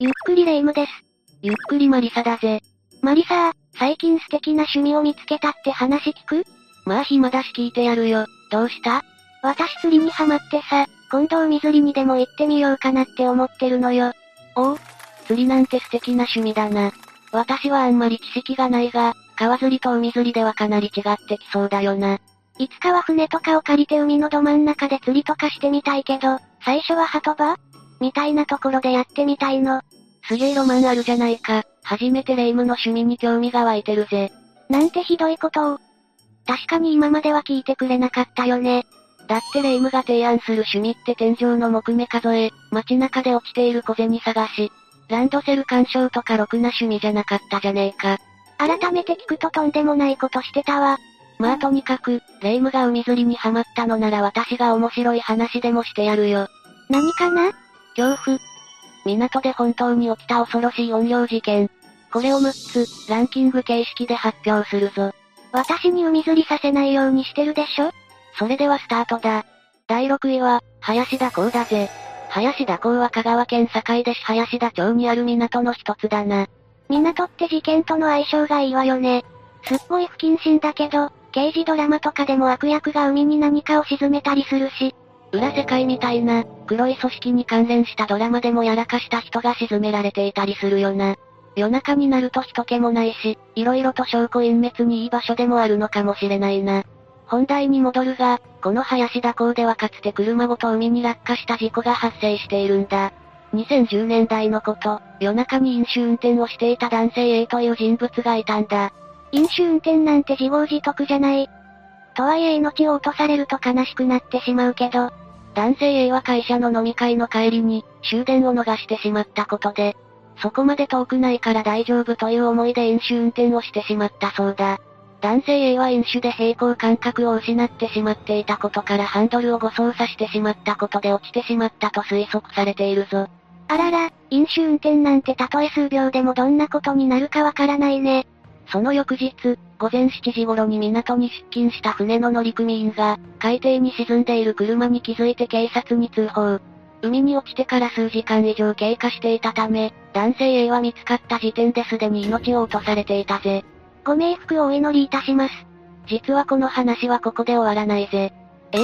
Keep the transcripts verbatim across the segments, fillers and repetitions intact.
ゆっくりレ夢ムです。ゆっくりマリサだぜ。マリサー、最近素敵な趣味を見つけたって話聞く？まあ暇だし聞いてやるよ。どうした？私釣りにハマってさ、今度海釣りにでも行ってみようかなって思ってるのよ。おお、釣りなんて素敵な趣味だな。私はあんまり知識がないが、川釣りと海釣りではかなり違ってきそうだよな。いつかは船とかを借りて海のど真ん中で釣りとかしてみたいけど、最初は波止場みたいなところでやってみたいの。すげえロマンあるじゃないか。初めてレ夢ムの趣味に興味が湧いてるぜ。なんてひどいことを。確かに今までは聞いてくれなかったよね。だってレ夢ムが提案する趣味って天井の木目数え、街中で落ちている小銭探し、ランドセル鑑賞とかろくな趣味じゃなかったじゃねえか。改めて聞くととんでもないことしてたわ。まあとにかく、レ夢ムが海釣りにハマったのなら私が面白い話でもしてやるよ。何かな？恐怖。港で本当に起きた恐ろしい怨霊事件。これをむっつ、ランキング形式で発表するぞ。私に海釣りさせないようにしてるでしょ？それではスタートだ。だいろくいは、林田港だぜ。林田港は香川県坂出市林田町にある港の一つだな。港って事件との相性がいいわよね。すっごい不謹慎だけど、刑事ドラマとかでも悪役が海に何かを沈めたりするし。裏世界みたいな、黒い組織に関連したドラマでもやらかした人が沈められていたりするよな。夜中になると人気もないし、色々と証拠隠滅にいい場所でもあるのかもしれないな。本題に戻るが、この林田港ではかつて車ごと海に落下した事故が発生しているんだ。にせんじゅうねんだいのこと、夜中に飲酒運転をしていた男性 A という人物がいたんだ。飲酒運転なんて自業自得じゃない。とはいえ命を落とされると悲しくなってしまうけど、男性 A は会社の飲み会の帰りに終電を逃してしまったことで、そこまで遠くないから大丈夫という思いで飲酒運転をしてしまったそうだ。男性 A は飲酒で平衡感覚を失ってしまっていたことからハンドルを誤操作してしまったことで落ちてしまったと推測されているぞ。あらら、飲酒運転なんてたとえ数秒でもどんなことになるかわからないね。その翌日、午前しちじ頃に港に出勤した船の乗組員が、海底に沈んでいる車に気づいて警察に通報。海に落ちてから数時間以上経過していたため、男性 A は見つかった時点ですでに命を落とされていたぜ。ご冥福をお祈りいたします。実はこの話はここで終わらないぜ。え？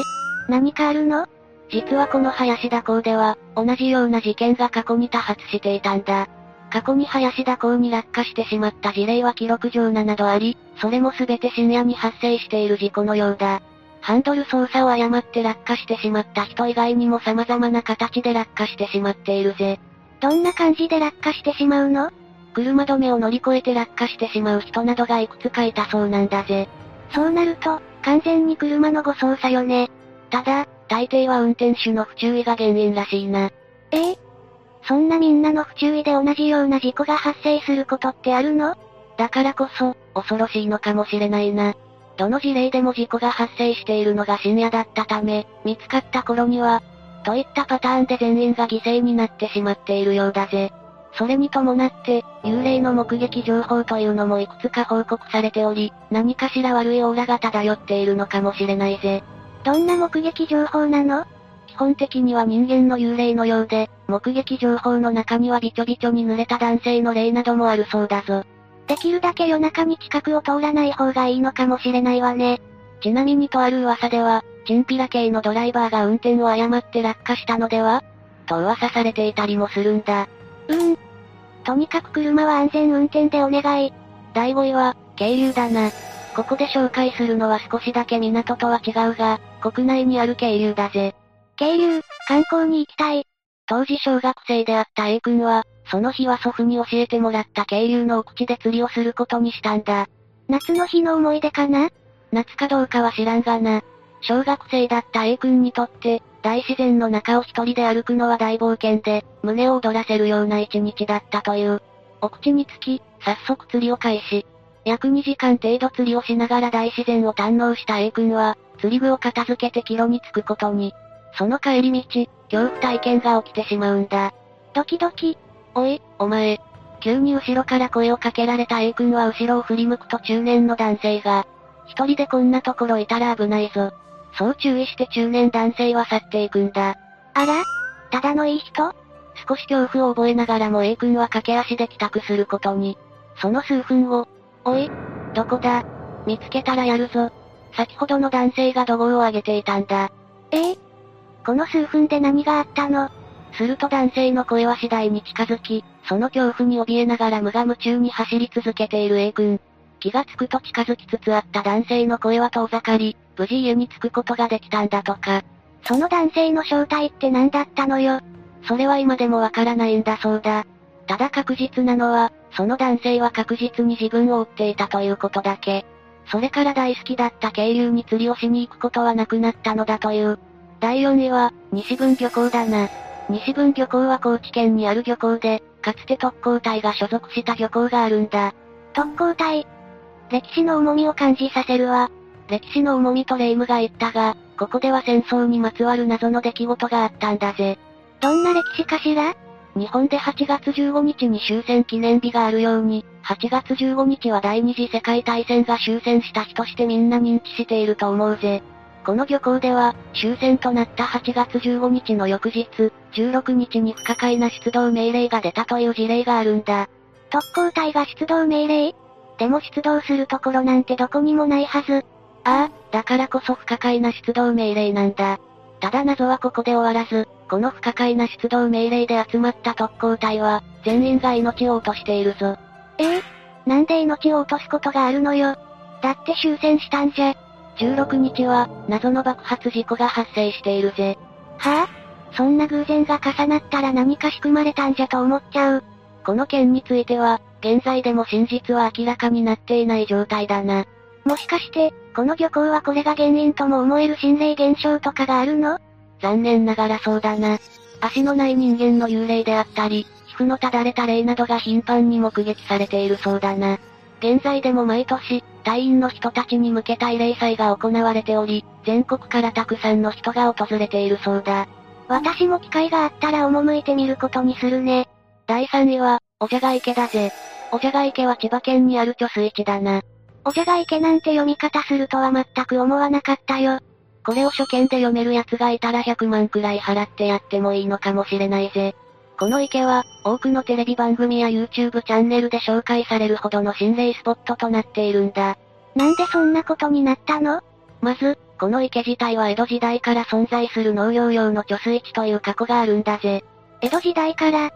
何かあるの？実はこの林田港では、同じような事件が過去に多発していたんだ。過去に林田港に落下してしまった事例は記録上ななどあり、それもすべて深夜に発生している事故のようだ。ハンドル操作を誤って落下してしまった人以外にも様々な形で落下してしまっているぜ。どんな感じで落下してしまうの？車止めを乗り越えて落下してしまう人などがいくつかいたそうなんだぜ。そうなると、完全に車の誤操作よね。ただ、大抵は運転手の不注意が原因らしいな。ええ？そんなみんなの不注意で同じような事故が発生することってあるの？だからこそ、恐ろしいのかもしれないな。どの事例でも事故が発生しているのが深夜だったため、見つかった頃には、といったパターンで全員が犠牲になってしまっているようだぜ。それに伴って、幽霊の目撃情報というのもいくつか報告されており、何かしら悪いオーラが漂っているのかもしれないぜ。どんな目撃情報なの？基本的には人間の幽霊のようで、目撃情報の中にはびちょびちょに濡れた男性の霊などもあるそうだぞ。できるだけ夜中に近くを通らない方がいいのかもしれないわね。ちなみにとある噂では、チンピラ系のドライバーが運転を誤って落下したのでは？と噂されていたりもするんだ。うーん。とにかく車は安全運転でお願い。だいごいは、渓流だな。ここで紹介するのは少しだけ港とは違うが、国内にある渓流だぜ。渓流、観光に行きたい。当時小学生であった A 君は、その日は祖父に教えてもらった渓流の奥地で釣りをすることにしたんだ。夏の日の思い出かな？夏かどうかは知らんがな。小学生だった A 君にとって、大自然の中を一人で歩くのは大冒険で、胸を躍らせるような一日だったという。奥地に着き、早速釣りを開始。約にじかん程度釣りをしながら大自然を堪能した A 君は、釣り具を片付けて帰路に着くことに。その帰り道、恐怖体験が起きてしまうんだ。ドキドキ。おい、お前。急に後ろから声をかけられた A 君は後ろを振り向くと中年の男性が、一人でこんなところいたら危ないぞ。そう注意して中年男性は去っていくんだ。あら？ただのいい人？少し恐怖を覚えながらも A 君は駆け足で帰宅することに。その数分後、おい、どこだ、見つけたらやるぞ。先ほどの男性が怒号を上げていたんだ。えー、この数分で何があったの？すると男性の声は次第に近づき、その恐怖に怯えながら無我夢中に走り続けている A 君。気がつくと近づきつつあった男性の声は遠ざかり、無事家に着くことができたんだとか。その男性の正体って何だったのよ。それは今でもわからないんだそうだ。ただ確実なのは、その男性は確実に自分を追っていたということだけ。それから大好きだった渓流に釣りをしに行くことはなくなったのだという。だいよんいは、西分漁港だな。西分漁港は高知県にある漁港で、かつて特攻隊が所属した漁港があるんだ。特攻隊。歴史の重みを感じさせるわ。歴史の重みとレイムが言ったが、ここでは戦争にまつわる謎の出来事があったんだぜ。どんな歴史かしら？日本ではちがつじゅうごにちに終戦記念日があるように、はちがつじゅうごにちは第二次世界大戦が終戦した日としてみんな認知していると思うぜ。この漁港では、終戦となったはちがつじゅうごにちの翌日、じゅうろくにちに不可解な出動命令が出たという事例があるんだ。特攻隊が出動命令？でも出動するところなんてどこにもないはず。ああ、だからこそ不可解な出動命令なんだ。ただ謎はここで終わらず、この不可解な出動命令で集まった特攻隊は、全員が命を落としているぞ。ええ？なんで命を落とすことがあるのよ。だって終戦したんじゃ。じゅうろくにちは、謎の爆発事故が発生しているぜ。はぁ？そんな偶然が重なったら何か仕組まれたんじゃと思っちゃう。この件については、現在でも真実は明らかになっていない状態だな。もしかして、この漁港はこれが原因とも思える心霊現象とかがあるの？残念ながらそうだな。足のない人間の幽霊であったり、皮膚のただれた霊などが頻繁に目撃されているそうだな。現在でも毎年、隊員の人たちに向けた慰霊祭が行われており、全国からたくさんの人が訪れているそうだ。私も機会があったら赴いてみることにするね。だいさんいは、おじゃが池だぜ。おじゃが池は千葉県にある貯水池だな。おじゃが池なんて読み方するとは全く思わなかったよ。これを初見で読める奴がいたらひゃくまんくらい払ってやってもいいのかもしれないぜ。この池は、多くのテレビ番組や YouTube チャンネルで紹介されるほどの心霊スポットとなっているんだ。なんでそんなことになったの？まず、この池自体は江戸時代から存在する農業用の貯水池という過去があるんだぜ。江戸時代から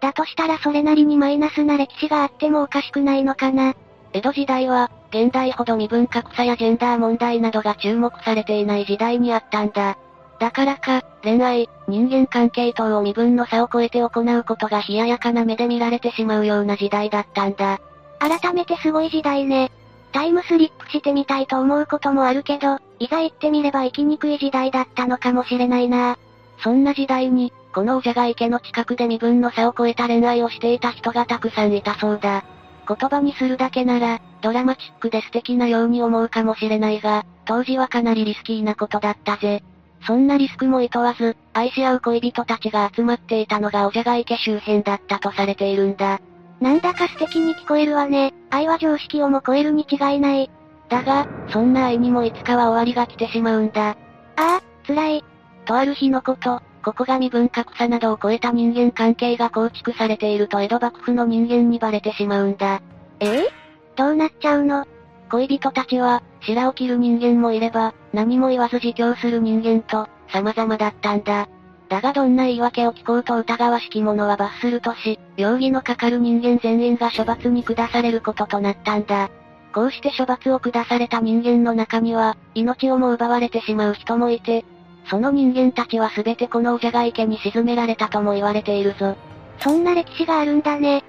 だとしたらそれなりにマイナスな歴史があってもおかしくないのかな。江戸時代は、現代ほど身分格差やジェンダー問題などが注目されていない時代にあったんだ。だからか、恋愛、人間関係等を身分の差を超えて行うことが冷ややかな目で見られてしまうような時代だったんだ。改めてすごい時代ね。タイムスリップしてみたいと思うこともあるけど、いざ行ってみれば生きにくい時代だったのかもしれないな。そんな時代に、このおじゃが池の近くで身分の差を超えた恋愛をしていた人がたくさんいたそうだ。言葉にするだけなら、ドラマチックで素敵なように思うかもしれないが、当時はかなりリスキーなことだったぜ。そんなリスクも厭わず、愛し合う恋人たちが集まっていたのがおじゃが池周辺だったとされているんだ。なんだか素敵に聞こえるわね。愛は常識をも超えるに違いない。だが、そんな愛にもいつかは終わりが来てしまうんだ。ああ、辛い。とある日のこと、ここが身分格差などを超えた人間関係が構築されていると江戸幕府の人間にバレてしまうんだ。ええ？どうなっちゃうの？恋人たちは、白を切る人間もいれば、何も言わず自供する人間と、様々だったんだ。だがどんな言い訳を聞こうと疑わしき者は罰するとし、容疑のかかる人間全員が処罰に下されることとなったんだ。こうして処罰を下された人間の中には、命をも奪われてしまう人もいて、その人間たちは全てこのおじゃが池に沈められたとも言われているぞ。そんな歴史があるんだね。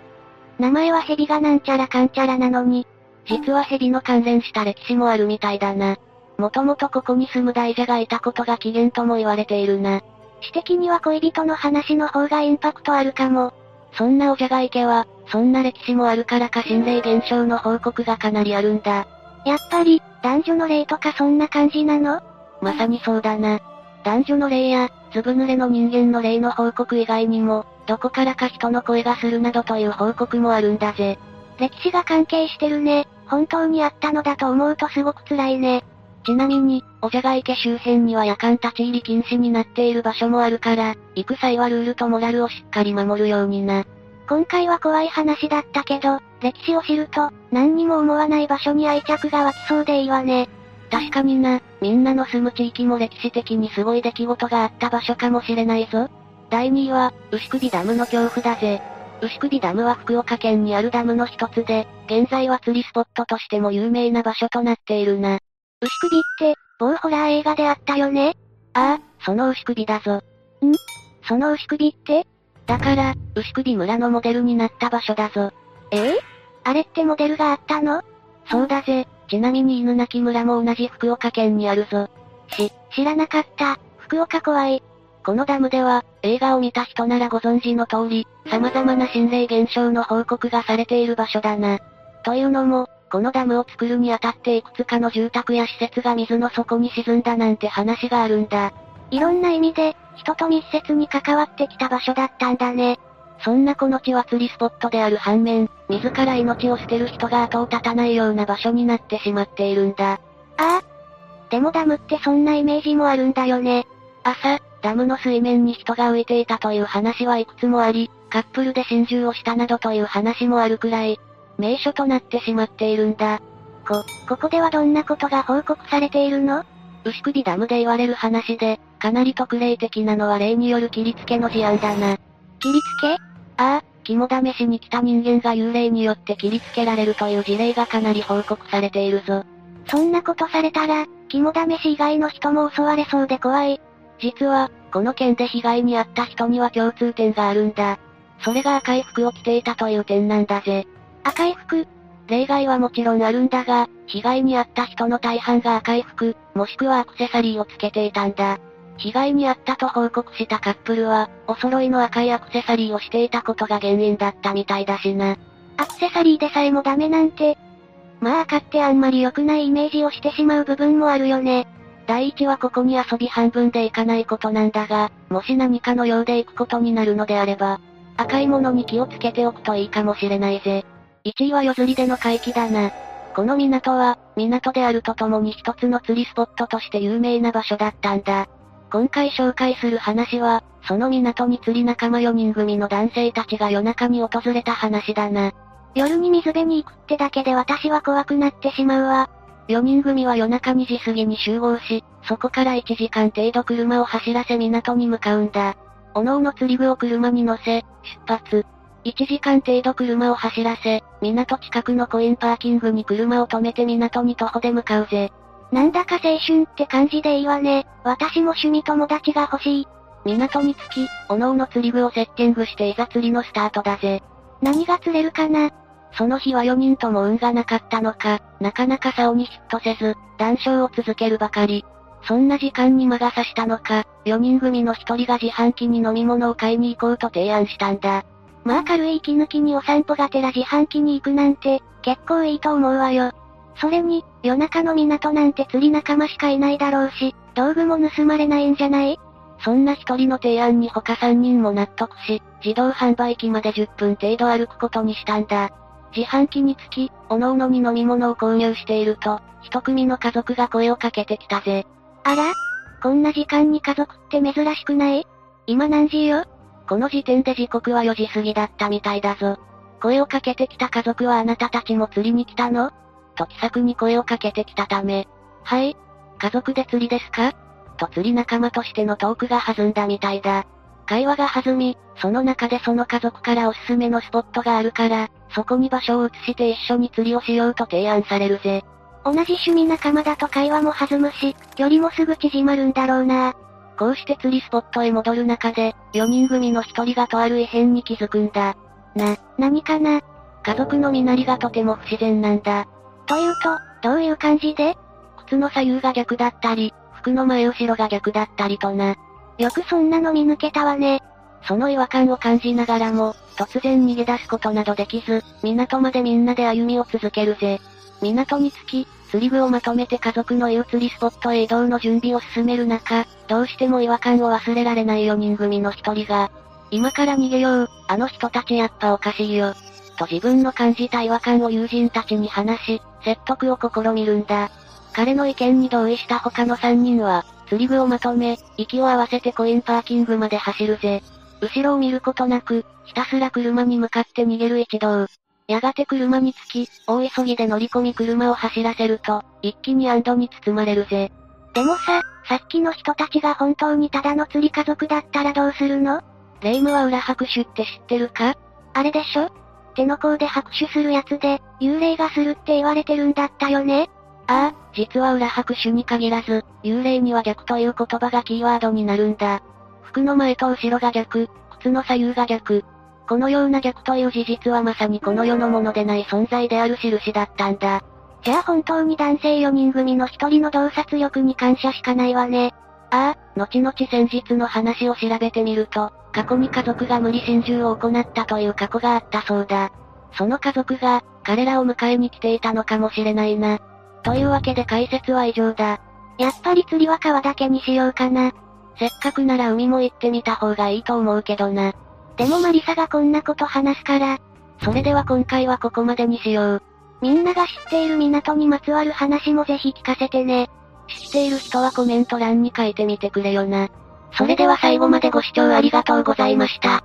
名前はヘビがなんちゃらかんちゃらなのに、実はヘビの関連した歴史もあるみたいだな。もともとここに住む大蛇がいたことが起源とも言われているな。私的には恋人の話の方がインパクトあるかも。そんなおじゃが池は、そんな歴史もあるからか心霊現象の報告がかなりあるんだ。やっぱり、男女の霊とかそんな感じなの？まさにそうだな。男女の霊や、ずぶ濡れの人間の霊の報告以外にも、どこからか人の声がするなどという報告もあるんだぜ。歴史が関係してるね。本当にあったのだと思うとすごく辛いね。ちなみに、おじゃが池周辺には夜間立ち入り禁止になっている場所もあるから、行く際はルールとモラルをしっかり守るようにな。今回は怖い話だったけど、歴史を知ると、何にも思わない場所に愛着が湧きそうでいいわね。確かにな、みんなの住む地域も歴史的にすごい出来事があった場所かもしれないぞ。だいにいは、牛首ダムの恐怖だぜ。牛首ダムは福岡県にあるダムの一つで、現在は釣りスポットとしても有名な場所となっているな。牛首って、某ホラー映画であったよね？ああ、その牛首だぞ。ん？その牛首って？だから、牛首村のモデルになった場所だぞ。ええ？あれってモデルがあったの？そうだぜ。ちなみに犬鳴村も同じ福岡県にあるぞ。し、知らなかった。福岡怖い。このダムでは、映画を見た人ならご存知の通り、様々な心霊現象の報告がされている場所だな。というのも、このダムを作るにあたっていくつかの住宅や施設が水の底に沈んだなんて話があるんだ。いろんな意味で、人と密接に関わってきた場所だったんだね。そんなこの地は釣りスポットである反面、自ら命を捨てる人が後を絶たないような場所になってしまっているんだ。ああ。でもダムってそんなイメージもあるんだよね。朝、ダムの水面に人が浮いていたという話はいくつもあり、カップルで心中をしたなどという話もあるくらい、名所となってしまっているんだ。こ、ここではどんなことが報告されているの？牛首ダムで言われる話で、かなり特例的なのは霊による切りつけの事案だな。切りつけ？ああ、肝試しに来た人間が幽霊によって切りつけられるという事例がかなり報告されているぞ。そんなことされたら、肝試し以外の人も襲われそうで怖い。実は、この件で被害に遭った人には共通点があるんだ。それが赤い服を着ていたという点なんだぜ。赤い服？例外はもちろんあるんだが、被害に遭った人の大半が赤い服、もしくはアクセサリーをつけていたんだ。被害に遭ったと報告したカップルは、お揃いの赤いアクセサリーをしていたことが原因だったみたいだしな。アクセサリーでさえもダメなんて。まあ赤ってあんまり良くないイメージをしてしまう部分もあるよね。第一はここに遊び半分で行かないことなんだが、もし何かの用で行くことになるのであれば、赤いものに気をつけておくといいかもしれないぜ。いちいは夜釣りでの回帰だな。この港は、港であるとともに一つの釣りスポットとして有名な場所だったんだ。今回紹介する話は、その港に釣り仲間よにん組の男性たちが夜中に訪れた話だな。夜に水辺に行くってだけで私は怖くなってしまうわ。よにん組は夜中にじ過ぎに集合し、そこからいちじかん程度車を走らせ港に向かうんだ。おのおの釣り具を車に乗せ、出発。いちじかん程度車を走らせ、港近くのコインパーキングに車を止めて港に徒歩で向かうぜ。なんだか青春って感じでいいわね。私も趣味友達が欲しい。港に着き、おのおの釣り具をセッティングしていざ釣りのスタートだぜ。何が釣れるかな？その日はよにんとも運がなかったのか、なかなか竿にヒットせず、談笑を続けるばかり。そんな時間に魔が差したのか、よにん組のひとりが自販機に飲み物を買いに行こうと提案したんだ。まあ軽い息抜きにお散歩がてら自販機に行くなんて、結構いいと思うわよ。それに、夜中の港なんて釣り仲間しかいないだろうし、道具も盗まれないんじゃない？そんな一人の提案に他さんにんも納得し、自動販売機までじゅっぷん程度歩くことにしたんだ。自販機につき、おのおのに飲み物を購入していると、一組の家族が声をかけてきたぜ。あら？こんな時間に家族って珍しくない？今何時よ？この時点で時刻はよじ過ぎだったみたいだぞ。声をかけてきた家族はあなたたちも釣りに来たの？と気さくに声をかけてきたため、はい、家族で釣りですか？と釣り仲間としてのトークが弾んだみたいだ。会話が弾み、その中でその家族からおすすめのスポットがあるから、そこに場所を移して一緒に釣りをしようと提案されるぜ。同じ趣味仲間だと会話も弾むし、距離もすぐ縮まるんだろうな。こうして釣りスポットへ戻る中で、よにん組のひとりがとある異変に気づくんだ。な、何かな？家族の身なりがとても不自然なんだ。というと、どういう感じで？靴の左右が逆だったり、服の前後ろが逆だったりとな。よくそんなの見抜けたわね。その違和感を感じながらも、突然逃げ出すことなどできず、港までみんなで歩みを続けるぜ。港に着き、釣り具をまとめて家族の言う釣りスポットへ移動の準備を進める中、どうしても違和感を忘れられないよにん組のひとりが、今から逃げよう、あの人たちやっぱおかしいよ。と自分の感じた違和感を友人たちに話し、説得を試みるんだ。彼の意見に同意した他のさんにんは、釣り具をまとめ、息を合わせてコインパーキングまで走るぜ。後ろを見ることなく、ひたすら車に向かって逃げる一同。やがて車につき、大急ぎで乗り込み車を走らせると、一気に安堵に包まれるぜ。でもさ、さっきの人たちが本当にただの釣り家族だったらどうするの？霊夢は裏拍手って知ってるか？あれでしょ？手の甲で拍手するやつで、幽霊がするって言われてるんだったよね？ああ、実は裏拍手に限らず、幽霊には逆という言葉がキーワードになるんだ。服の前と後ろが逆、靴の左右が逆。このような逆という事実はまさにこの世のものでない存在である印だったんだ。じゃあ本当に男性よにん組のひとりの洞察力に感謝しかないわね。ああ、後々先日の話を調べてみると、過去に家族が無理心中を行ったという過去があったそうだ。その家族が、彼らを迎えに来ていたのかもしれないな。というわけで解説は以上だ。やっぱり釣りは川だけにしようかな。せっかくなら海も行ってみた方がいいと思うけどな。でもマリサがこんなこと話すから。それでは今回はここまでにしよう。みんなが知っている港にまつわる話もぜひ聞かせてね。知っている人はコメント欄に書いてみてくれよな。それでは最後までご視聴ありがとうございました。